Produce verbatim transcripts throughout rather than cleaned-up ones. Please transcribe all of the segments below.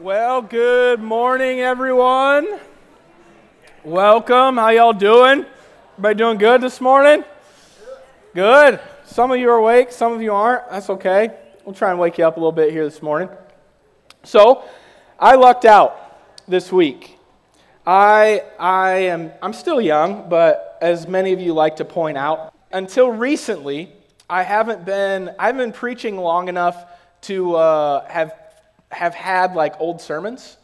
Well, good morning, everyone. Welcome. How y'all doing? Everybody doing good this morning? Good. Some of you are awake, some of you aren't. That's okay. We'll try and wake you up a little bit here this morning. So, I lucked out this week. I I am I'm still young, but as many of you like to point out, until recently, I haven't been I've been preaching long enough to uh, have have had like old sermons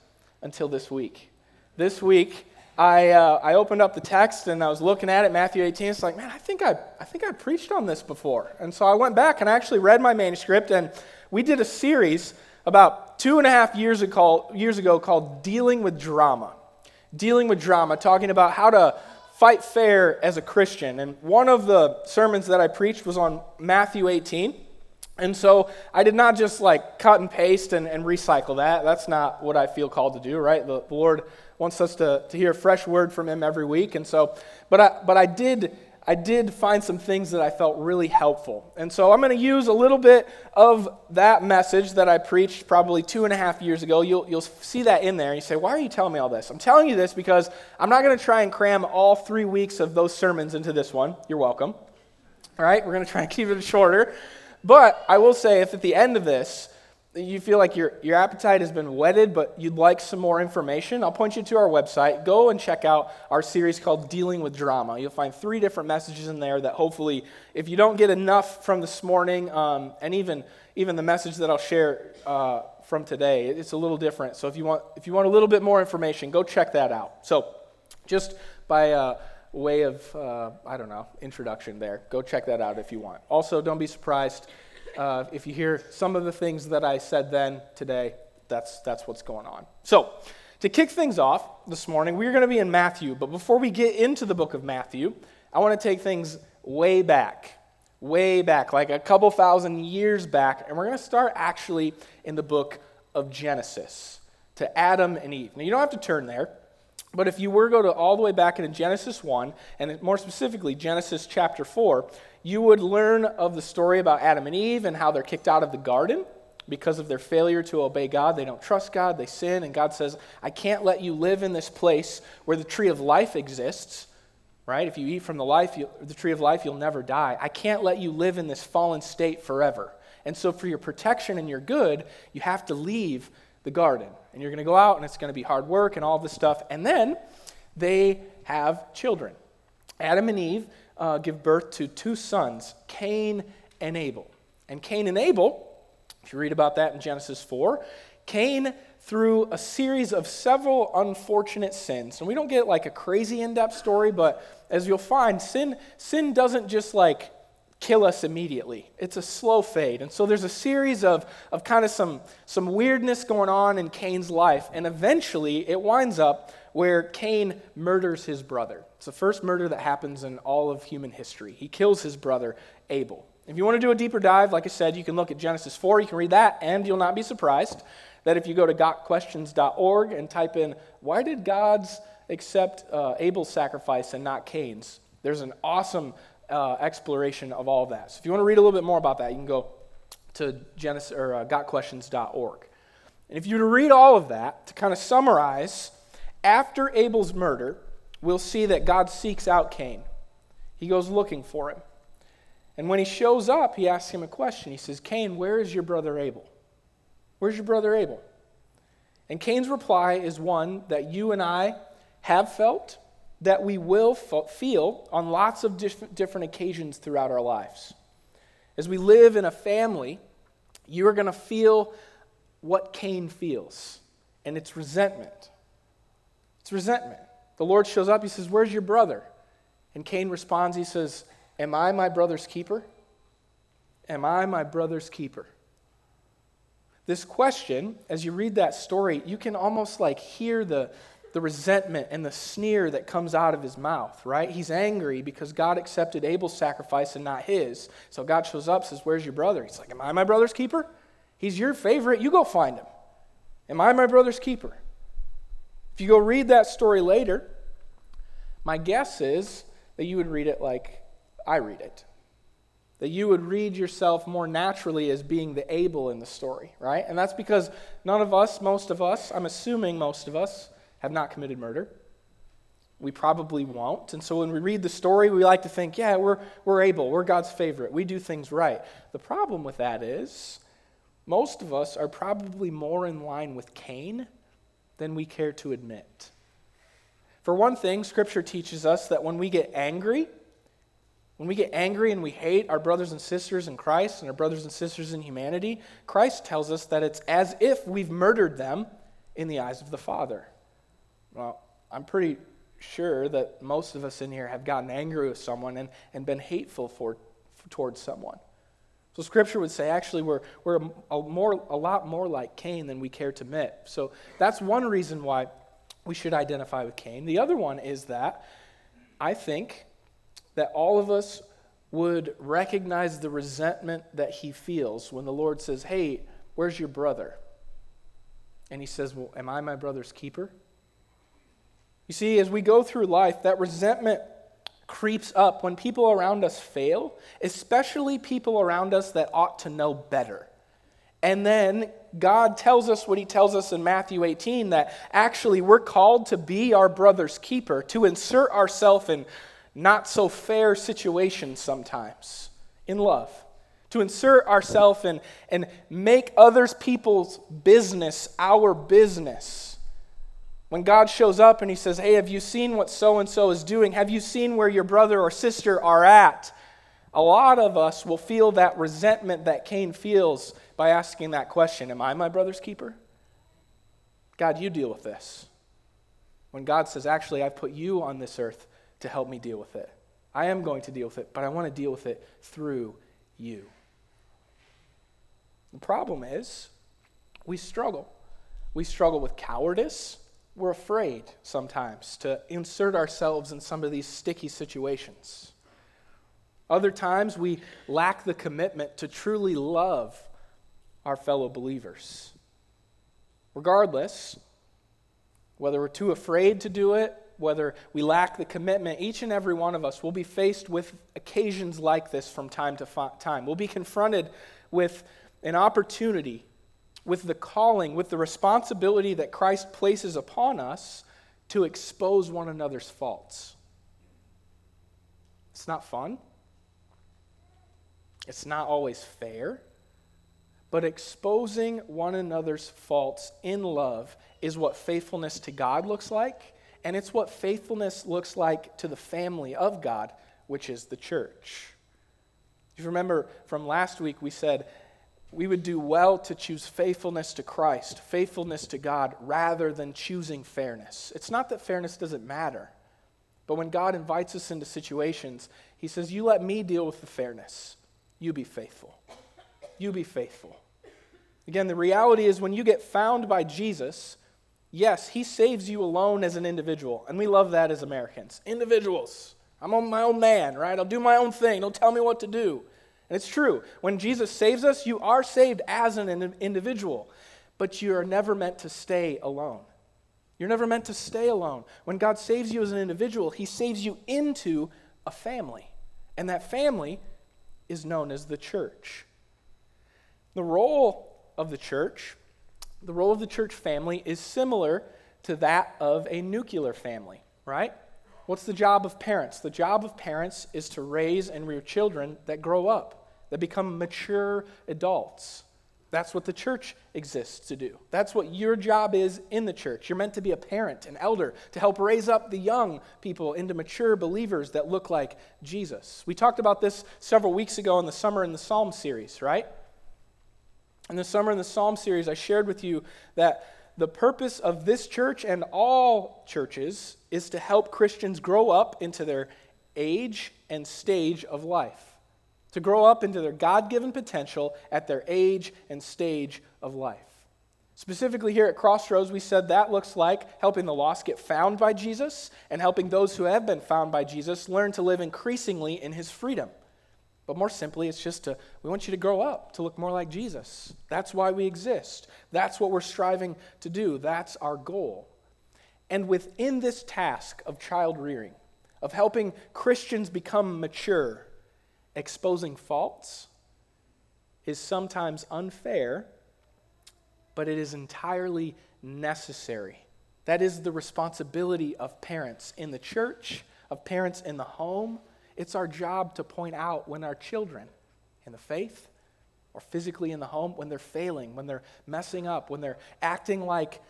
until this week. This week, I uh, I opened up the text and I was looking at it, Matthew eighteen. It's like, man, I think I I think I preached on this before. And so I went back and I actually read my manuscript, and we did a series about two and a half years ago, years ago called Dealing with Drama. Dealing with Drama, talking about how to fight fair as a Christian. And one of the sermons that I preached was on Matthew eighteen. And so I did not just like cut and paste and, and recycle that. That's not what I feel called to do, right? The, the Lord wants us to, to hear a fresh word from Him every week. And so, but I but I did I did find some things that I felt really helpful. And so I'm going to use a little bit of that message that I preached probably two and a half years ago. You'll you'll see that in there. And you say, why are you telling me all this? I'm telling you this because I'm not going to try and cram all three weeks of those sermons into this one. You're welcome. All right, we're going to try and keep it shorter. But I will say, if at the end of this, you feel like your, your appetite has been whetted, but you'd like some more information, I'll point you to our website. Go and check out our series called Dealing with Drama. You'll find three different messages in there that hopefully, if you don't get enough from this morning, um, and even even the message that I'll share uh, from today, it's a little different. So if you want if you want a little bit more information, go check that out. So just by... Uh, way of, uh, I don't know, introduction there. Go check that out if you want. Also, don't be surprised uh, if you hear some of the things that I said then, today. That's that's what's going on. So, to kick things off this morning, we're going to be in Matthew, but before we get into the book of Matthew, I want to take things way back, way back, like a couple thousand years back, and we're going to start actually in the book of Genesis, to Adam and Eve. Now, you don't have to turn there, but if you were to go to all the way back into Genesis one, and more specifically Genesis chapter four, you would learn of the story about Adam and Eve and how they're kicked out of the garden because of their failure to obey God. They don't trust God, they sin, and God says, I can't let you live in this place where the tree of life exists, right? If you eat from the life, you, the tree of life, you'll never die. I can't let you live in this fallen state forever. And so for your protection and your good, you have to leave the garden. And you're going to go out, and it's going to be hard work and all this stuff. And then they have children. Adam and Eve uh, give birth to two sons, Cain and Abel. And Cain and Abel, if you read about that in Genesis four, Cain, through a series of several unfortunate sins, and we don't get like a crazy in-depth story, but as you'll find, sin sin doesn't just like kill us immediately. It's a slow fade. And so there's a series of, of kind of some, some weirdness going on in Cain's life. And eventually it winds up where Cain murders his brother. It's the first murder that happens in all of human history. He kills his brother Abel. If you want to do a deeper dive, like I said, you can look at Genesis four. You can read that, and you'll not be surprised that if you go to got questions dot org and type in, why did God accept uh, Abel's sacrifice and not Cain's? There's an awesome Uh, exploration of all of that. So if you want to read a little bit more about that, you can go to Genesis or uh, got questions dot org. And if you were to read all of that, to kind of summarize, after Abel's murder, we'll see that God seeks out Cain. He goes looking for him. And when he shows up, he asks him a question. He says, Cain, where is your brother Abel? Where's your brother Abel? And Cain's reply is one that you and I have felt, that we will feel on lots of diff- different occasions throughout our lives. As we live in a family, you are going to feel what Cain feels, and it's resentment. It's resentment. The Lord shows up, He says, where's your brother? And Cain responds, he says, am I my brother's keeper? Am I my brother's keeper? This question, as you read that story, you can almost like hear the the resentment and the sneer that comes out of his mouth, right? He's angry because God accepted Abel's sacrifice and not his. So God shows up, says, where's your brother? He's like, am I my brother's keeper? He's your favorite. You go find him. Am I my brother's keeper? If you go read that story later, my guess is that you would read it like I read it. that you would read yourself more naturally as being the Abel in the story, right? And that's because none of us, most of us, I'm assuming most of us, have not committed murder. We probably won't. And so when we read the story, we like to think, yeah, we're we're Abel, we're God's favorite, we do things right. The problem with that is most of us are probably more in line with Cain than we care to admit. For one thing, Scripture teaches us that when we get angry, when we get angry and we hate our brothers and sisters in Christ and our brothers and sisters in humanity, Christ tells us that it's as if we've murdered them in the eyes of the Father. Well, I'm pretty sure that most of us in here have gotten angry with someone and, and been hateful for, for towards someone. So Scripture would say actually we're we're a, more, a lot more like Cain than we care to admit. So that's one reason why we should identify with Cain. The other one is that I think that all of us would recognize the resentment that he feels when the Lord says, hey, where's your brother? And he says, well, am I my brother's keeper? You see, as we go through life, that resentment creeps up when people around us fail, especially people around us that ought to know better. And then God tells us what he tells us in Matthew eighteen, that actually we're called to be our brother's keeper, to insert ourselves in not so fair situations sometimes, in love, to insert ourselves in and make other people's business our business. When God shows up and he says, hey, have you seen what so-and-so is doing? Have you seen where your brother or sister are at? A lot of us will feel that resentment that Cain feels by asking that question, am I my brother's keeper? God, you deal with this. When God says, actually, I've put you on this earth to help me deal with it. I am going to deal with it, but I want to deal with it through you. The problem is, we struggle. We struggle with cowardice. We're afraid sometimes to insert ourselves in some of these sticky situations. Other times we lack the commitment to truly love our fellow believers. Regardless, whether we're too afraid to do it, whether we lack the commitment, each and every one of us will be faced with occasions like this from time to time. We'll be confronted with an opportunity, with the calling, with the responsibility that Christ places upon us to expose one another's faults. It's not fun. It's not always fair. But exposing one another's faults in love is what faithfulness to God looks like, and it's what faithfulness looks like to the family of God, which is the church. If you remember from last week, we said, we would do well to choose faithfulness to Christ, faithfulness to God, rather than choosing fairness. It's not that fairness doesn't matter, but when God invites us into situations, he says, you let me deal with the fairness. You be faithful. You be faithful. Again, the reality is when you get found by Jesus, yes, he saves you alone as an individual, and we love that as Americans. Individuals. I'm my own man, right? I'll do my own thing. Don't tell me what to do. And it's true. When Jesus saves us, you are saved as an individual, but you are never meant to stay alone. You're never meant to stay alone. When God saves you as an individual, he saves you into a family, and that family is known as the church. The role of the church, the role of the church family is similar to that of a nuclear family, right? What's the job of parents? The job of parents is to raise and rear children that grow up, that become mature adults. That's what the church exists to do. That's what your job is in the church. You're meant to be a parent, an elder, to help raise up the young people into mature believers that look like Jesus. We talked about this several weeks ago in the Summer in the Psalm series, right? In the Summer in the Psalm series, I shared with you that the purpose of this church and all churches is to help Christians grow up into their age and stage of life, to grow up into their God-given potential at their age and stage of life. Specifically here at Crossroads, we said that looks like helping the lost get found by Jesus and helping those who have been found by Jesus learn to live increasingly in his freedom. But more simply, it's just to, we want you to grow up, to look more like Jesus. That's why we exist. That's what we're striving to do. That's our goal. And within this task of child rearing, of helping Christians become mature Exposing faults is sometimes unfair, but it is entirely necessary. That is the responsibility of parents in the church, of parents in the home. It's our job to point out when our children in the faith or physically in the home, when they're failing, when they're messing up, when they're acting like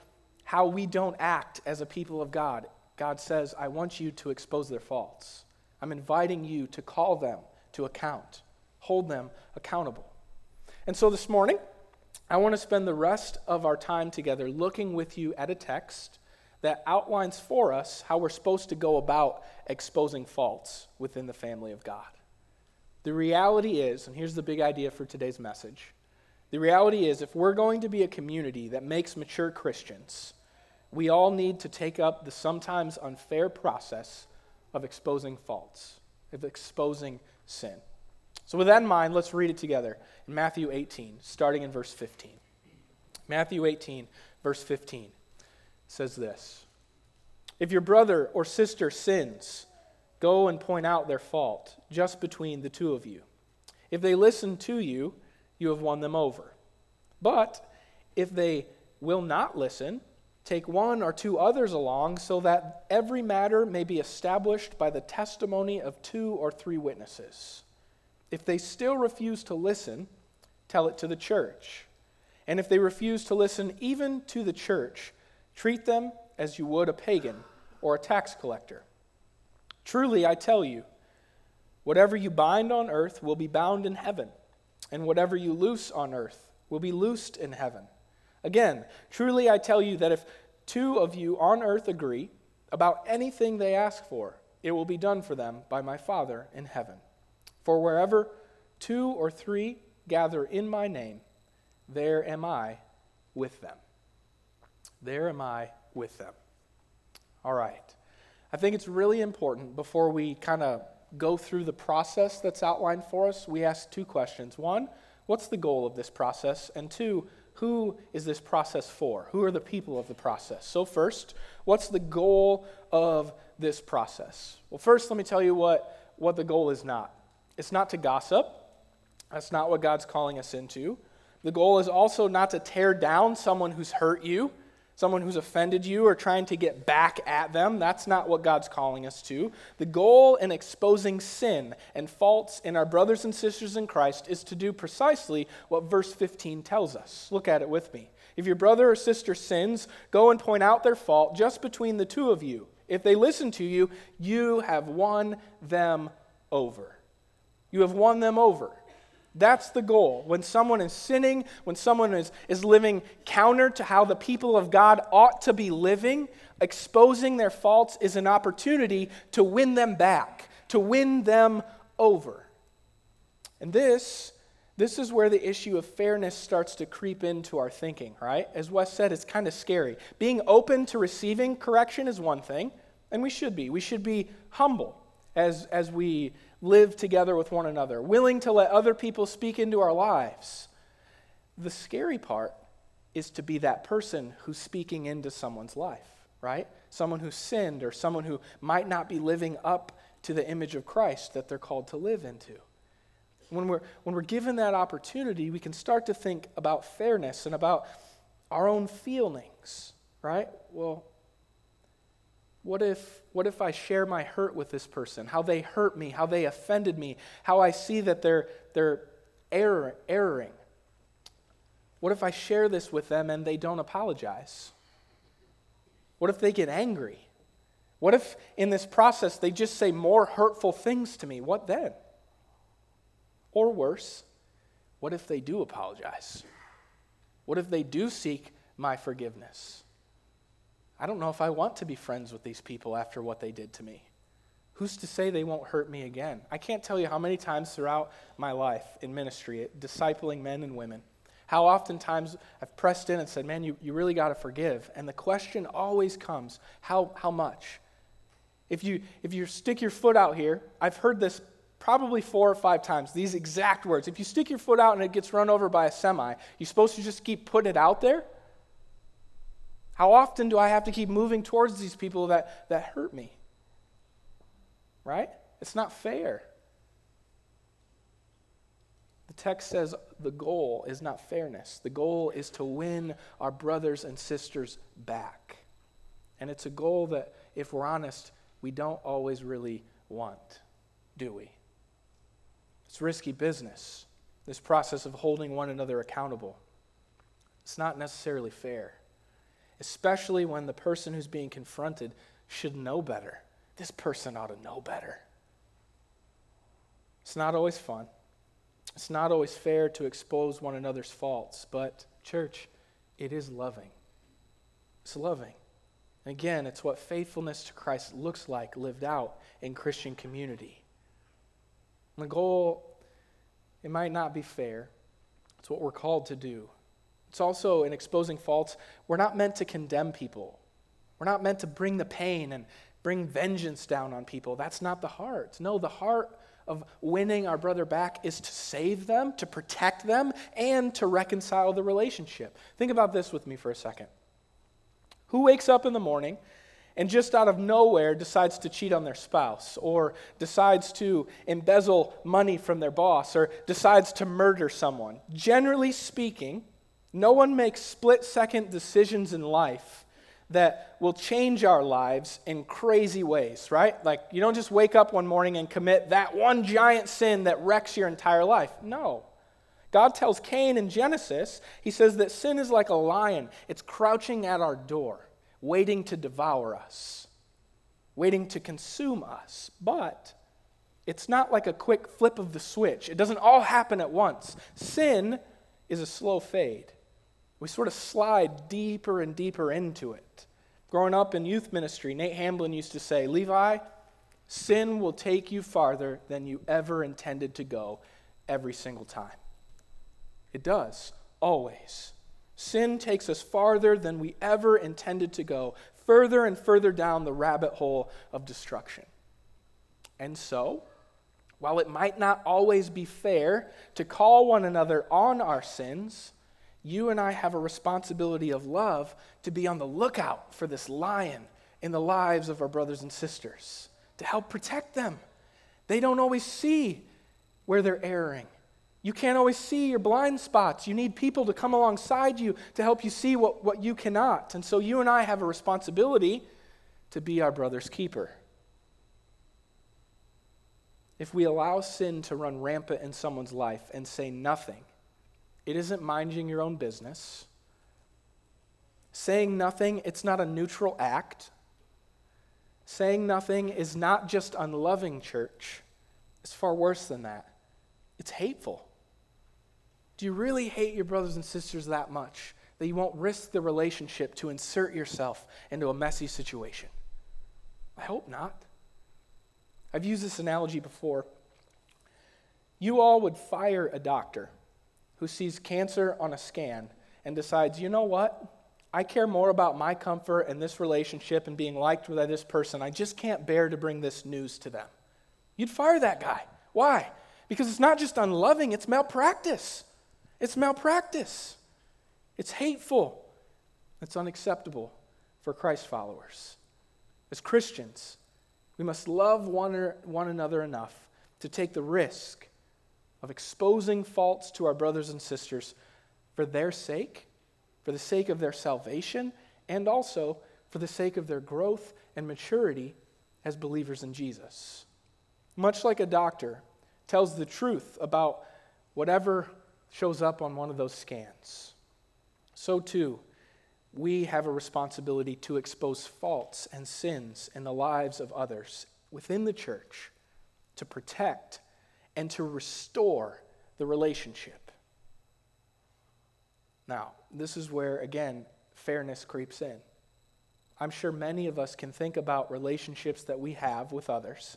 how we don't act as a people of God. God says, I want you to expose their faults. I'm inviting you to call them to account, hold them accountable. And so this morning, I want to spend the rest of our time together looking with you at a text that outlines for us how we're supposed to go about exposing faults within the family of God. The reality is, and here's the big idea for today's message, the reality is if we're going to be a community that makes mature Christians, we all need to take up the sometimes unfair process of exposing faults, of exposing sin. So with that in mind, let's read it together in Matthew eighteen, starting in verse fifteen. Matthew eighteen, verse fifteen says this: If your brother or sister sins, go and point out their fault just between the two of you. If they listen to you, you have won them over. But if they will not listen, take one or two others along so that every matter may be established by the testimony of two or three witnesses. If they still refuse to listen, tell it to the church. And if they refuse to listen even to the church, treat them as you would a pagan or a tax collector. Truly, I tell you, whatever you bind on earth will be bound in heaven, and whatever you loose on earth will be loosed in heaven. Again, truly I tell you that if two of you on earth agree about anything they ask for, it will be done for them by my Father in heaven. For wherever two or three gather in my name, there am I with them. There am I with them. All right. I think it's really important before we kind of go through the process that's outlined for us, we ask two questions. One, what's the goal of this process? And two, who is this process for? Who are the people of the process? So first, what's the goal of this process? Well, first, let me tell you what, what the goal is not. It's not to gossip. That's not what God's calling us into. The goal is also not to tear down someone who's hurt you, someone who's offended you, or trying to get back at them. That's not what God's calling us to. The goal in exposing sin and faults in our brothers and sisters in Christ is to do precisely what verse fifteen tells us. Look at it with me. If your brother or sister sins, go and point out their fault just between the two of you. If they listen to you, you have won them over. You have won them over. That's the goal. When someone is sinning, when someone is, is living counter to how the people of God ought to be living, exposing their faults is an opportunity to win them back, to win them over. And this, this is where the issue of fairness starts to creep into our thinking, right? As Wes said, it's kind of scary. Being open to receiving correction is one thing, and we should be. We should be humble as, as we live together with one another, willing to let other people speak into our lives. The scary part is to be that person who's speaking into someone's life, right? Someone who sinned or someone who might not be living up to the image of Christ that they're called to live into. When we're, when we're given that opportunity, we can start to think about fairness and about our own feelings, right? Well, What if, what if I share my hurt with this person, how they hurt me, how they offended me, how I see that they're, they're error, erroring? What if I share this with them and they don't apologize? What if they get angry? What if in this process they just say more hurtful things to me? What then? Or worse, what if they do apologize? What if they do seek my forgiveness? I don't know if I want to be friends with these people after what they did to me. Who's to say they won't hurt me again? I can't tell you how many times throughout my life in ministry, discipling men and women, how oftentimes I've pressed in and said, man, you, you really got to forgive. And the question always comes, how how much? If you if you stick your foot out here, I've heard this probably four or five times, these exact words. If you stick your foot out and it gets run over by a semi, you're supposed to just keep putting it out there? How often do I have to keep moving towards these people that, that hurt me? Right? It's not fair. text says the goal is not fairness. The goal is to win our brothers and sisters back. And it's a goal that, if we're honest, we don't always really want, do we? It's risky business, this process of holding one another accountable. It's not necessarily fair, especially when the person who's being confronted should know better. This person ought to know better. It's not always fun. It's not always fair to expose one another's faults, but church, it is loving. It's loving. And again, it's what faithfulness to Christ looks like lived out in Christian community. And the goal, it might not be fair. It's what we're called to do. It's also, in exposing faults, we're not meant to condemn people. We're not meant to bring the pain and bring vengeance down on people. That's not the heart. No, the heart of winning our brother back is to save them, to protect them, and to reconcile the relationship. Think about this with me for a second. Who wakes up in the morning and just out of nowhere decides to cheat on their spouse, or decides to embezzle money from their boss, or decides to murder someone? Generally speaking, no one makes split-second decisions in life that will change our lives in crazy ways, right? Like, you don't just wake up one morning and commit that one giant sin that wrecks your entire life. No. God tells Cain in Genesis, he says that sin is like a lion. It's crouching at our door, waiting to devour us, waiting to consume us. But it's not like a quick flip of the switch. It doesn't all happen at once. Sin is a slow fade. We sort of slide deeper and deeper into it. Growing up in youth ministry, Nate Hamblin used to say, "Levi, sin will take you farther than you ever intended to go every single time." It does, always. Sin takes us farther than we ever intended to go, further and further down the rabbit hole of destruction. And so, while it might not always be fair to call one another on our sins, you and I have a responsibility of love to be on the lookout for this lion in the lives of our brothers and sisters, to help protect them. They don't always see where they're erring. You can't always see your blind spots. You need people to come alongside you to help you see what, what you cannot. And so you and I have a responsibility to be our brother's keeper. If we allow sin to run rampant in someone's life and say nothing, it isn't minding your own business. Saying nothing, it's not a neutral act. Saying nothing is not just unloving, church. It's far worse than that. It's hateful. Do you really hate your brothers and sisters that much that you won't risk the relationship to insert yourself into a messy situation? I hope not. I've used this analogy before. You all would fire a doctor who sees cancer on a scan and decides, you know what? I care more about my comfort and this relationship and being liked by this person. I just can't bear to bring this news to them. You'd fire that guy. Why? Because it's not just unloving, it's malpractice. It's malpractice. It's hateful. It's unacceptable for Christ followers. As Christians, we must love one, or, one another enough to take the risk of exposing faults to our brothers and sisters for their sake, for the sake of their salvation, and also for the sake of their growth and maturity as believers in Jesus. Much like a doctor tells the truth about whatever shows up on one of those scans, so too, we have a responsibility to expose faults and sins in the lives of others within the church, to protect and to restore the relationship. Now, this is where, again, fairness creeps in. I'm sure many of us can think about relationships that we have with others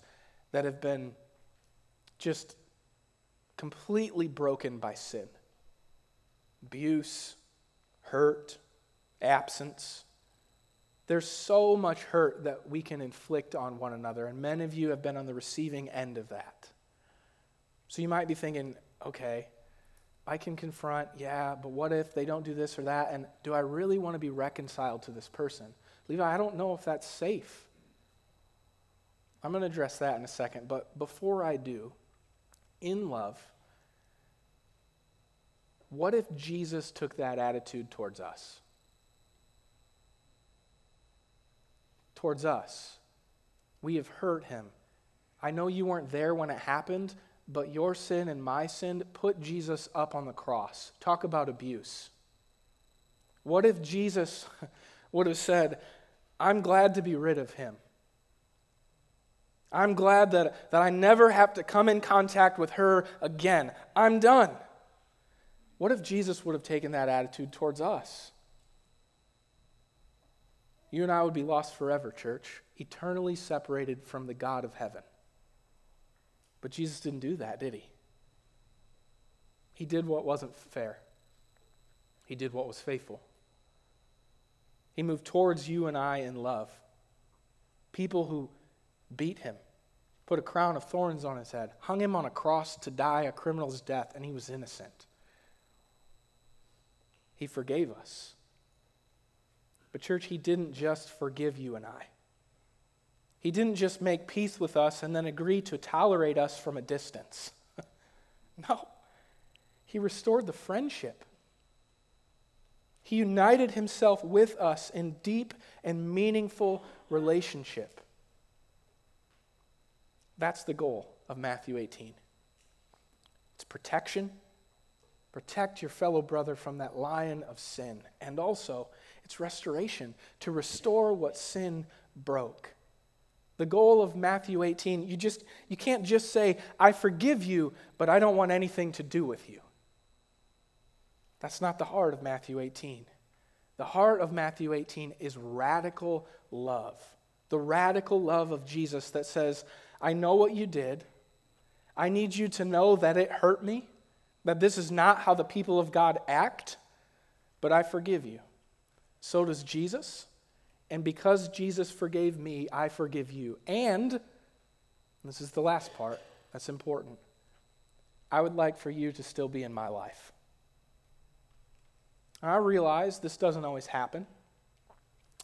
that have been just completely broken by sin. Abuse, hurt, absence. There's so much hurt that we can inflict on one another, and many of you have been on the receiving end of that. So you might be thinking, okay, I can confront, yeah, but what if they don't do this or that, and do I really want to be reconciled to this person? Levi, I don't know if that's safe. I'm going to address that in a second, but before I do, in love, What if Jesus took that attitude towards us? Towards us. We have hurt him. I know you weren't there when it happened, but your sin and my sin put Jesus up on the cross. Talk about abuse. What if Jesus would have said, I'm glad to be rid of him. I'm glad that, that I never have to come in contact with her again. I'm done. What if Jesus would have taken that attitude towards us? You and I would be lost forever, church, eternally separated from the God of heaven. But Jesus didn't do that, did he? He did what wasn't fair. He did what was faithful. He moved towards you and I in love. People who beat him, put a crown of thorns on his head, hung him on a cross to die a criminal's death, and he was innocent. He forgave us. But church, he didn't just forgive you and I. He didn't just make peace with us and then agree to tolerate us from a distance. No. He restored the friendship. He united himself with us in deep and meaningful relationship. That's the goal of Matthew eighteen. It's protection. Protect your fellow brother from that lion of sin. And also, it's restoration, to restore what sin broke. The goal of Matthew eighteen, you just you can't just say, I forgive you, but I don't want anything to do with you. That's not the heart of Matthew eighteen. The heart of Matthew eighteen is radical love. The radical love of Jesus that says, I know what you did. I need you to know that it hurt me, that this is not how the people of God act, but I forgive you. So does Jesus. And because Jesus forgave me, I forgive you. And, this is the last part that's important, I would like for you to still be in my life. I realize this doesn't always happen.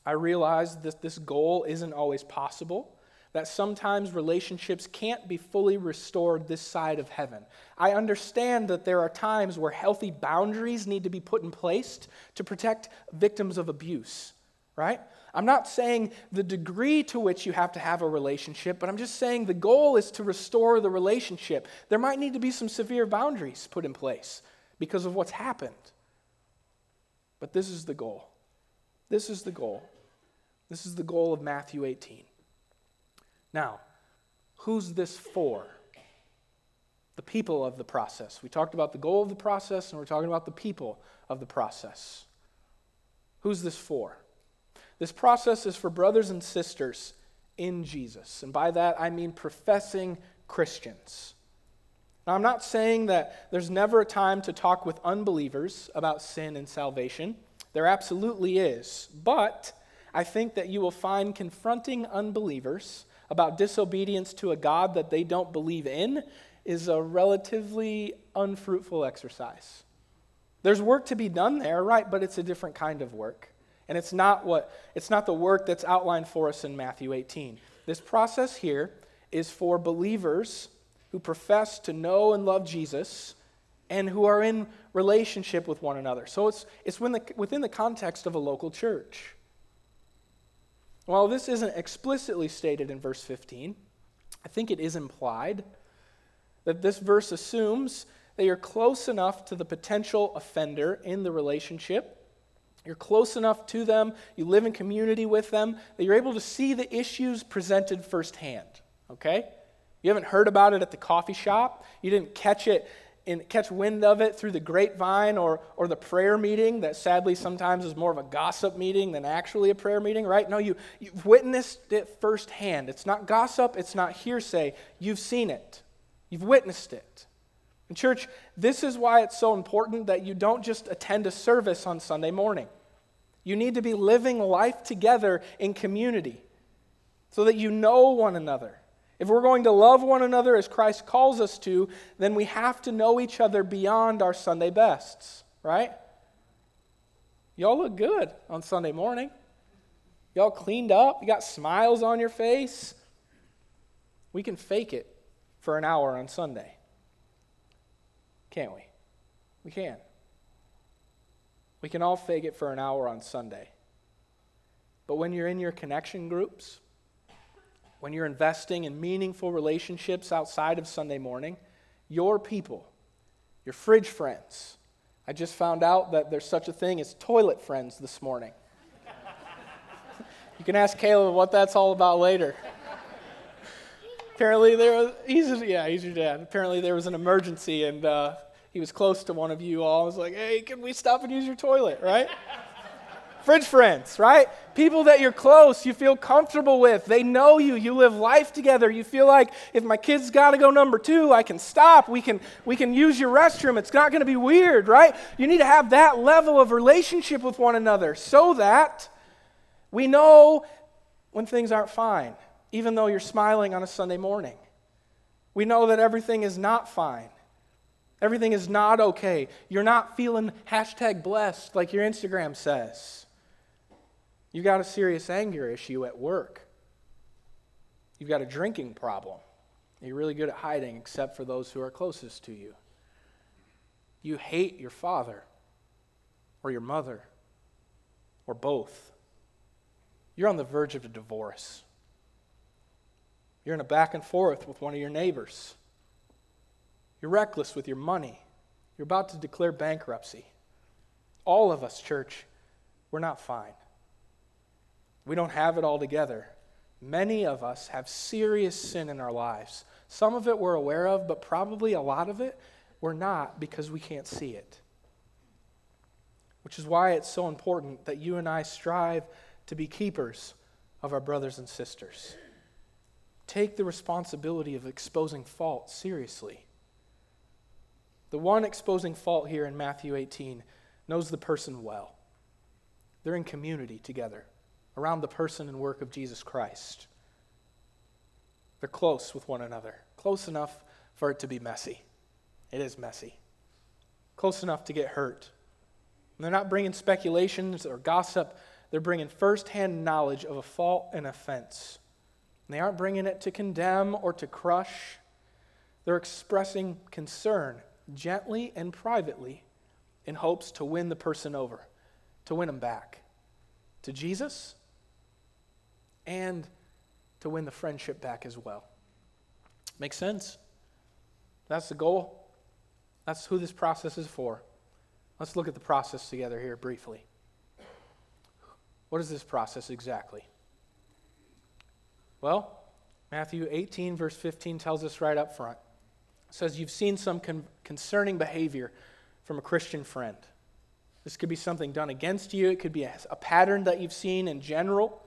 I realize that this goal isn't always possible, that sometimes relationships can't be fully restored this side of heaven. I understand that there are times where healthy boundaries need to be put in place to protect victims of abuse, right? I'm not saying the degree to which you have to have a relationship, but I'm just saying the goal is to restore the relationship. There might need to be some severe boundaries put in place because of what's happened. But this is the goal. This is the goal. This is the goal of Matthew eighteen. Now, who's this for? The people of the process. We talked about the goal of the process, and we're talking about the people of the process. Who's this for? This process is for brothers and sisters in Jesus. And by that, I mean professing Christians. Now, I'm not saying that there's never a time to talk with unbelievers about sin and salvation. There absolutely is. But I think that you will find confronting unbelievers about disobedience to a God that they don't believe in is a relatively unfruitful exercise. There's work to be done there, right? But it's a different kind of work. And it's not what it's not the work that's outlined for us in Matthew eighteen. This process here is for believers who profess to know and love Jesus and who are in relationship with one another. So it's it's when the, within the context of a local church. While this isn't explicitly stated in verse fifteen, I think it is implied that this verse assumes that you're close enough to the potential offender in the relationship, you're close enough to them, you live in community with them, that you're able to see the issues presented firsthand, okay? You haven't heard about it at the coffee shop, you didn't catch it and catch wind of it through the grapevine or, or the prayer meeting that sadly sometimes is more of a gossip meeting than actually a prayer meeting, right? No, you, you've witnessed it firsthand. It's not gossip. It's not hearsay. You've seen it. You've witnessed it. And church, this is why it's so important that you don't just attend a service on Sunday morning. You need to be living life together in community so that you know one another. If we're going to love one another as Christ calls us to, then we have to know each other beyond our Sunday bests, right? Y'all look good on Sunday morning. Y'all cleaned up. You got smiles on your face. We can fake it for an hour on Sunday, can't we? We can. We can all fake it for an hour on Sunday. But when you're in your connection groups, when you're investing in meaningful relationships outside of Sunday morning, your people, your fridge friends. I just found out that there's such a thing as toilet friends this morning. You can ask Caleb what that's all about later. Apparently there was, he's, yeah, he's your dad. Apparently there was an emergency and uh, he was close to one of you all. I was like, hey, can we stop and use your toilet, right? Fridge friends, right? People that you're close, you feel comfortable with. They know you. You live life together. You feel like if my kid's got to go number two, I can stop. We can we can use your restroom. It's not going to be weird, right? You need to have that level of relationship with one another so that we know when things aren't fine, even though you're smiling on a Sunday morning. We know that everything is not fine. Everything is not okay. You're not feeling hashtag blessed like your Instagram says. You've got a serious anger issue at work. You've got a drinking problem. You're really good at hiding, except for those who are closest to you. You hate your father or your mother or both. You're on the verge of a divorce. You're in a back and forth with one of your neighbors. You're reckless with your money. You're about to declare bankruptcy. All of us, church, we're not fine. We don't have it all together. Many of us have serious sin in our lives. Some of it we're aware of, but probably a lot of it we're not because we can't see it. Which is why it's so important that you and I strive to be keepers of our brothers and sisters. Take the responsibility of exposing fault seriously. The one exposing fault here in Matthew eighteen knows the person well. They're in community together, around the person and work of Jesus Christ. They're close with one another, close enough for it to be messy. It is messy. Close enough to get hurt. And they're not bringing speculations or gossip. They're bringing firsthand knowledge of a fault and offense. And they aren't bringing it to condemn or to crush. They're expressing concern gently and privately in hopes to win the person over, to win them back to Jesus, and to win the friendship back as well. Makes sense? That's the goal. That's who this process is for. Let's look at the process together here briefly. What is this process exactly? Well, Matthew eighteen, verse fifteen tells us right up front. It says, you've seen some con- concerning behavior from a Christian friend. This could be something done against you. It could be a, a pattern that you've seen in general.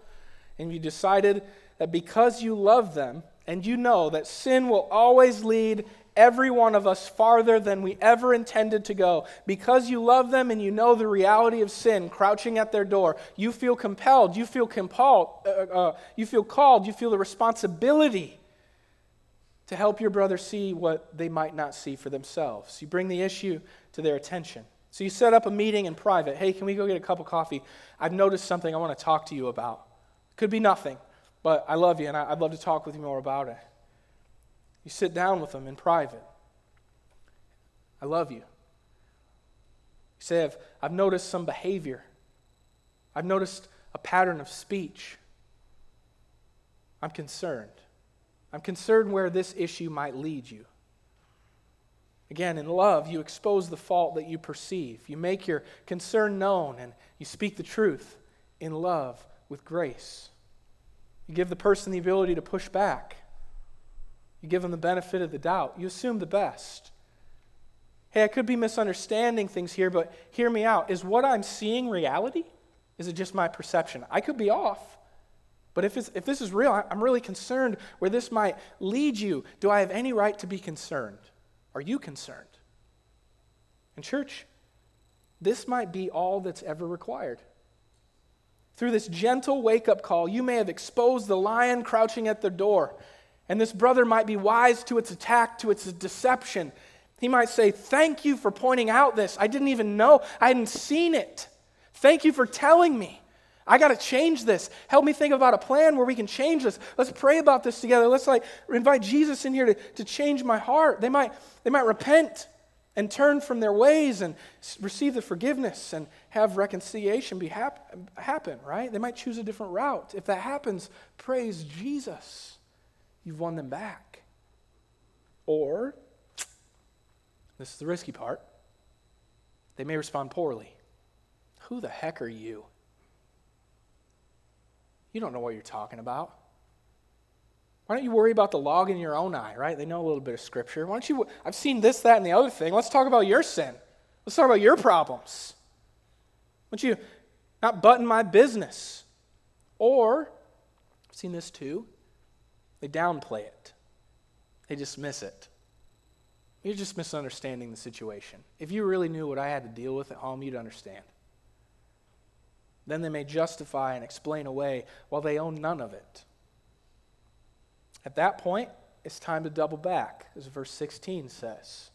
And you decided that because you love them and you know that sin will always lead every one of us farther than we ever intended to go. Because you love them and you know the reality of sin crouching at their door, you feel compelled, you feel compelled, uh, uh, you feel called, you feel the responsibility to help your brother see what they might not see for themselves. You bring the issue to their attention. So you set up a meeting in private. Hey, can we go get a cup of coffee? I've noticed something I want to talk to you about. Could be nothing, but I love you, and I'd love to talk with you more about it. You sit down with them in private. I love you. You say, I've, I've noticed some behavior. I've noticed a pattern of speech. I'm concerned. I'm concerned where this issue might lead you. Again, in love, you expose the fault that you perceive. You make your concern known, and you speak the truth in love with grace. You give the person the ability to push back. You give them the benefit of the doubt. You assume the best. Hey, I could be misunderstanding things here, but hear me out. Is what I'm seeing reality? Is it just my perception? I could be off. But if it's, if this is real, I'm really concerned where this might lead you. Do I have any right to be concerned? Are you concerned? And church, this might be all that's ever required. Through this gentle wake-up call, you may have exposed the lion crouching at the door, and this brother might be wise to its attack, to its deception. He might say, thank you for pointing out this. I didn't even know. I hadn't seen it. Thank you for telling me. I got to change this. Help me think about a plan where we can change this. Let's pray about this together. Let's like invite Jesus in here to, to change my heart. They might, they might repent. and turn from their ways and receive the forgiveness and have reconciliation be hap- happen, right? They might choose a different route. If that happens, praise Jesus. You've won them back. Or, this is the risky part, they may respond poorly. Who the heck are you? You don't know what you're talking about. Why don't you worry about the log in your own eye, right? They know a little bit of Scripture. Why don't you, I've seen this, that, and the other thing. Let's talk about your sin. Let's talk about your problems. Why don't you not butt in my business? Or, I've seen this too, they downplay it. They dismiss it. You're just misunderstanding the situation. If you really knew what I had to deal with at home, you'd understand. Then they may justify and explain away while they own none of it. At that point, it's time to double back, as verse sixteen says.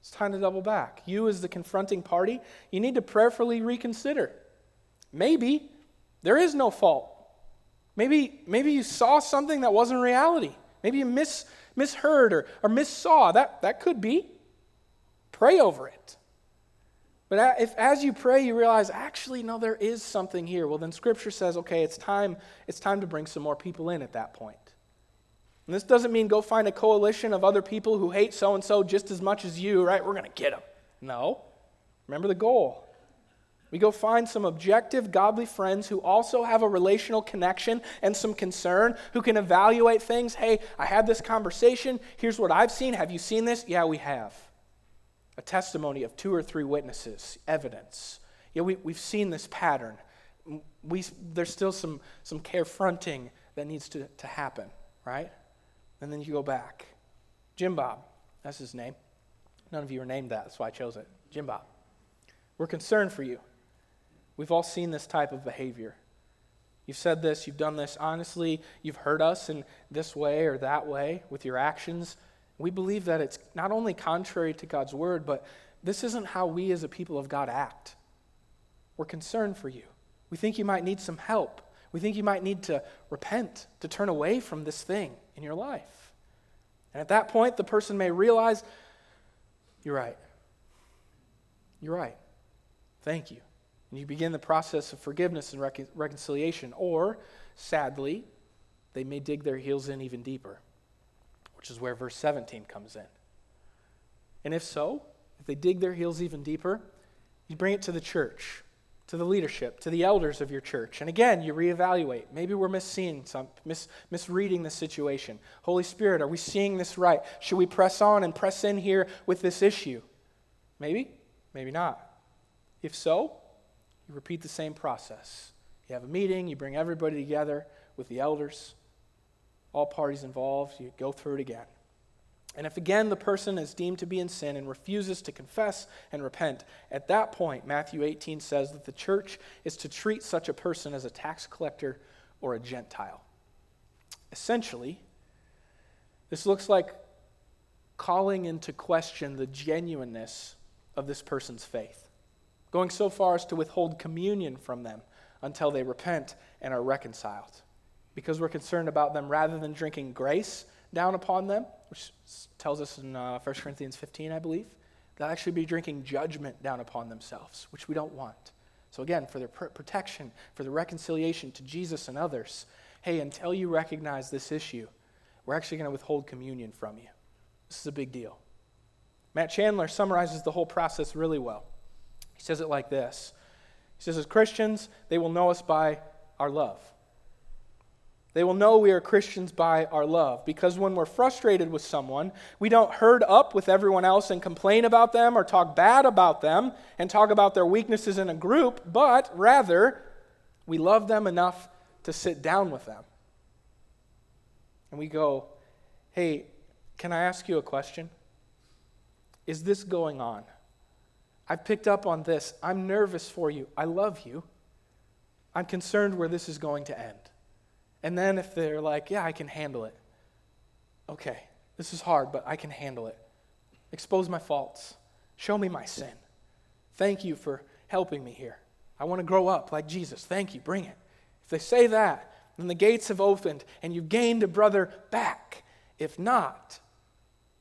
It's time to double back. You, as the confronting party, you need to prayerfully reconsider. Maybe there is no fault. Maybe, maybe you saw something that wasn't reality. Maybe you mis, misheard or, or missaw. That, that could be. Pray over it. But if as you pray, you realize, actually, no, there is something here. Well, then Scripture says, okay, it's time, it's time to bring some more people in at that point. And this doesn't mean go find a coalition of other people who hate so-and-so just as much as you, right? We're going to get them. No. Remember the goal. We go find some objective, godly friends who also have a relational connection and some concern, who can evaluate things. Hey, I had this conversation. Here's what I've seen. Have you seen this? Yeah, we have. A testimony of two or three witnesses, evidence. Yeah, we, we've seen this pattern. We, there's still some, some care fronting that needs to, to happen, right? And then you go back. Jim Bob, that's his name. None of you are named that, that's why I chose it. Jim Bob, we're concerned for you. We've all seen this type of behavior. You've said this, you've done this. Honestly, you've hurt us in this way or that way with your actions. We believe that it's not only contrary to God's word, but this isn't how we as a people of God act. We're concerned for you. We think you might need some help. We think you might need to repent, to turn away from this thing in your life. And at that point, the person may realize, you're right. You're right. Thank you. And you begin the process of forgiveness and recon- reconciliation. Or, sadly, they may dig their heels in even deeper, which is where verse seventeen comes in. And if so, if they dig their heels even deeper, you bring it to the church, to the leadership, to the elders of your church. And again, you reevaluate. Maybe we're misseeing some, mis, misreading the situation. Holy Spirit, are we seeing this right? Should we press on and press in here with this issue? Maybe, maybe not. If so, you repeat the same process. You have a meeting, you bring everybody together with the elders, all parties involved, you go through it again. And if again the person is deemed to be in sin and refuses to confess and repent, at that point, Matthew eighteen says that the church is to treat such a person as a tax collector or a Gentile. Essentially, this looks like calling into question the genuineness of this person's faith, going so far as to withhold communion from them until they repent and are reconciled, because we're concerned about them rather than drinking grace down upon them, which tells us in uh, First Corinthians fifteen, I believe, they'll actually be drinking judgment down upon themselves, which we don't want. So again, for their pr- protection, for the reconciliation to Jesus and others, hey, until you recognize this issue, we're actually going to withhold communion from you. This is a big deal. Matt Chandler summarizes the whole process really well. He says it like this. He says, as Christians, they will know us by our love. They will know we are Christians by our love, because when we're frustrated with someone, we don't herd up with everyone else and complain about them or talk bad about them and talk about their weaknesses in a group, but rather we love them enough to sit down with them. And we go, hey, can I ask you a question? Is this going on? I've picked up on this. I'm nervous for you. I love you. I'm concerned where this is going to end. And then if they're like, yeah, I can handle it. Okay, this is hard, but I can handle it. Expose my faults. Show me my sin. Thank you for helping me here. I want to grow up like Jesus. Thank you. Bring it. If they say that, then the gates have opened and you've gained a brother back. If not,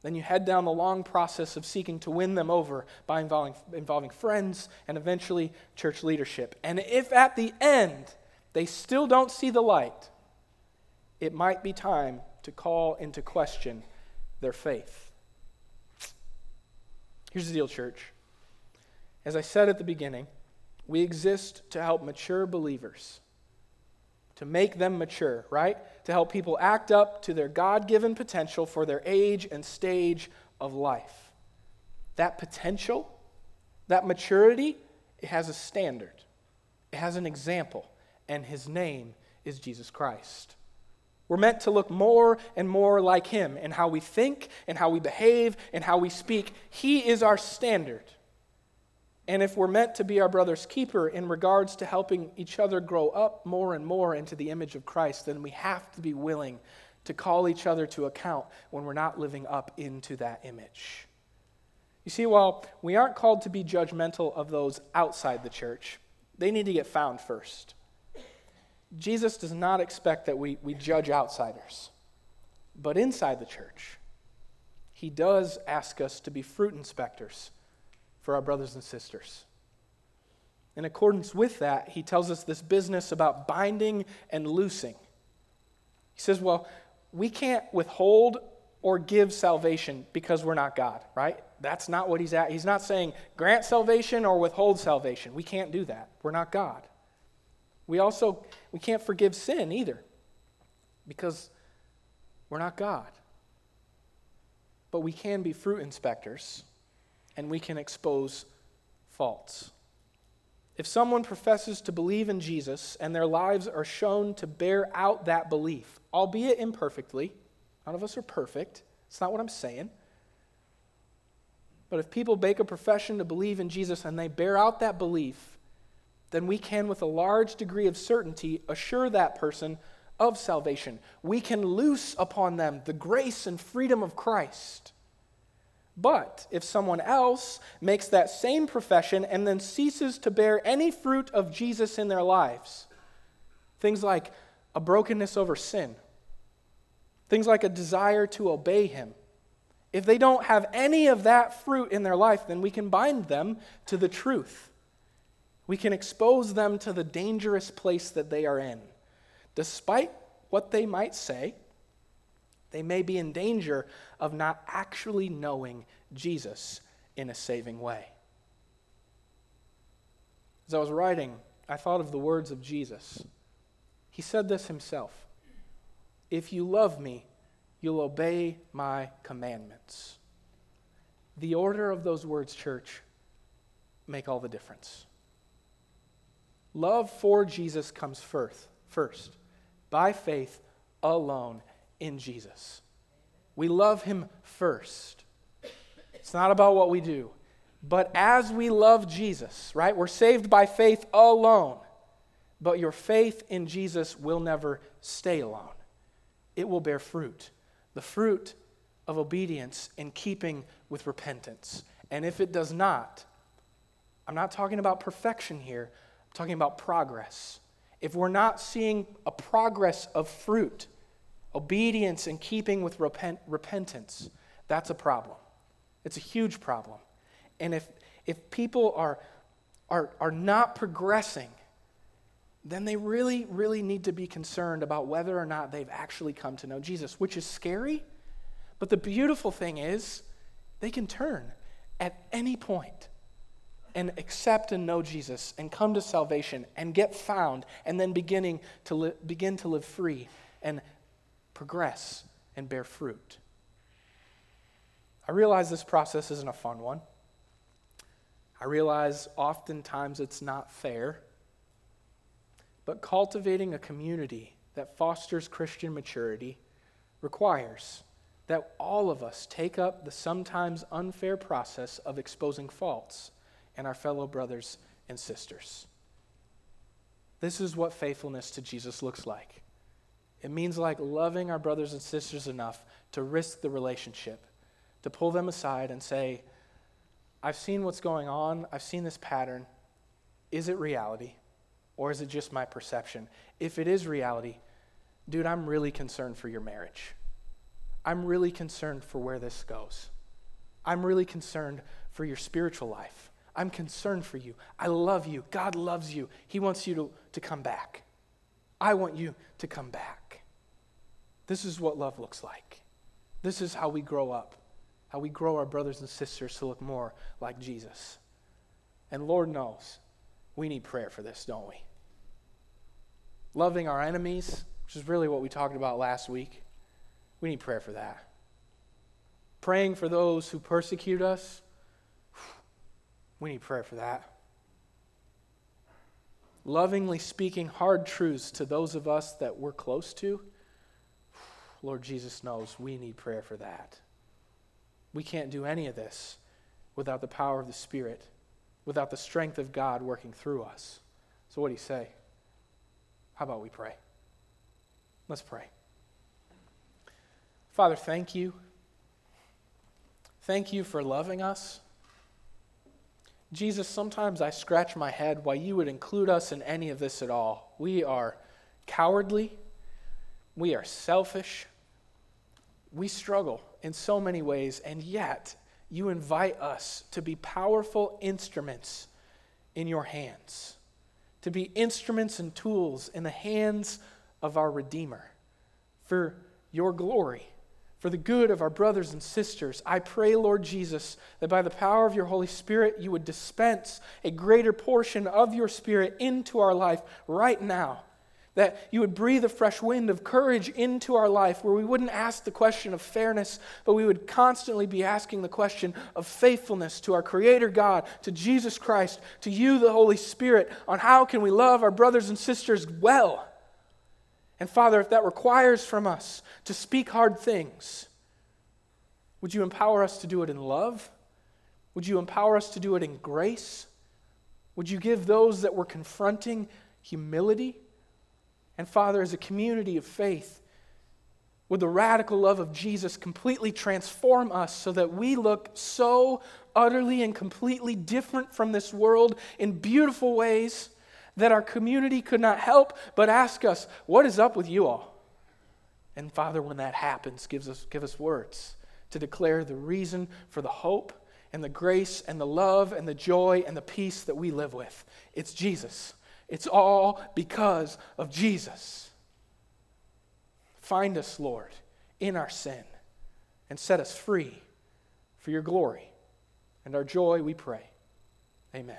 Then you head down the long process of seeking to win them over by involving, involving friends and eventually church leadership. And if at the end they still don't see the light, it might be time to call into question their faith. Here's the deal, church. As I said at the beginning, we exist to help mature believers, to make them mature, right? To help people act up to their God-given potential for their age and stage of life. That potential, that maturity, it has a standard. It has an example, and his name is Jesus Christ. We're meant to look more and more like him in how we think, in how we behave, in how we speak. He is our standard. And if we're meant to be our brother's keeper in regards to helping each other grow up more and more into the image of Christ, then we have to be willing to call each other to account when we're not living up into that image. You see, while we aren't called to be judgmental of those outside the church, they need to get found first. Jesus does not expect that we, we judge outsiders, but inside the church, he does ask us to be fruit inspectors for our brothers and sisters. In accordance with that, he tells us this business about binding and loosing. He says, well, we can't withhold or give salvation because we're not God, right? That's not what he's at. He's not saying grant salvation or withhold salvation. We can't do that. We're not God. We also, we can't forgive sin either because we're not God. But we can be fruit inspectors, and we can expose faults. If someone professes to believe in Jesus and their lives are shown to bear out that belief, albeit imperfectly, none of us are perfect, it's not what I'm saying, but if people make a profession to believe in Jesus and they bear out that belief, then we can, with a large degree of certainty, assure that person of salvation. We can loose upon them the grace and freedom of Christ. But if someone else makes that same profession and then ceases to bear any fruit of Jesus in their lives, things like a brokenness over sin, things like a desire to obey him, if they don't have any of that fruit in their life, then we can bind them to the truth. We can expose them to the dangerous place that they are in. Despite what they might say, they may be in danger of not actually knowing Jesus in a saving way. As I was writing, I thought of the words of Jesus. He said this himself, "If you love me, you'll obey my commandments." The order of those words, church, make all the difference. Love for Jesus comes first, first, by faith alone in Jesus. We love him first. It's not about what we do, but as we love Jesus, right? We're saved by faith alone, but your faith in Jesus will never stay alone. It will bear fruit, the fruit of obedience in keeping with repentance. And if it does not, I'm not talking about perfection here, I'm talking about progress. If we're not seeing a progress of fruit, obedience in keeping with repent, repentance, that's a problem. It's a huge problem. And if if people are, are, are not progressing, then they really, really need to be concerned about whether or not they've actually come to know Jesus, which is scary. But the beautiful thing is they can turn at any point and accept and know Jesus and come to salvation and get found and then beginning to li- begin to live free and progress and bear fruit. I realize this process isn't a fun one. I realize oftentimes it's not fair, but cultivating a community that fosters Christian maturity requires that all of us take up the sometimes unfair process of exposing faults in our fellow brothers and sisters. This is what faithfulness to Jesus looks like. It means like loving our brothers and sisters enough to risk the relationship, to pull them aside and say, I've seen what's going on, I've seen this pattern. Is it reality or is it just my perception? If it is reality, dude, I'm really concerned for your marriage. I'm really concerned for where this goes. I'm really concerned for your spiritual life. I'm concerned for you. I love you. God loves you. He wants you to, to come back. I want you to come back. This is what love looks like. This is how we grow up, how we grow our brothers and sisters to look more like Jesus. And Lord knows, we need prayer for this, don't we? Loving our enemies, which is really what we talked about last week, we need prayer for that. Praying for those who persecute us, we need prayer for that. Lovingly speaking hard truths to those of us that we're close to, Lord Jesus knows we need prayer for that. We can't do any of this without the power of the Spirit, without the strength of God working through us. So what do you say? How about we pray? Let's pray. Father, thank you. Thank you for loving us. Jesus, sometimes I scratch my head why you would include us in any of this at all. We are cowardly. We are selfish. We struggle in so many ways, and yet you invite us to be powerful instruments in your hands, to be instruments and tools in the hands of our Redeemer for your glory, for the good of our brothers and sisters. I pray, Lord Jesus, that by the power of your Holy Spirit, you would dispense a greater portion of your Spirit into our life right now, that you would breathe a fresh wind of courage into our life where we wouldn't ask the question of fairness, but we would constantly be asking the question of faithfulness to our Creator God, to Jesus Christ, to you, the Holy Spirit, on how can we love our brothers and sisters well. And Father, if that requires from us to speak hard things, would you empower us to do it in love? Would you empower us to do it in grace? Would you give those that we're confronting humility? And Father, as a community of faith, would the radical love of Jesus completely transform us so that we look so utterly and completely different from this world in beautiful ways that our community could not help but ask us, what is up with you all? And Father, when that happens, gives us, give us words to declare the reason for the hope and the grace and the love and the joy and the peace that we live with. It's Jesus. It's all because of Jesus. Find us, Lord, in our sin and set us free for your glory and our joy, we pray. Amen.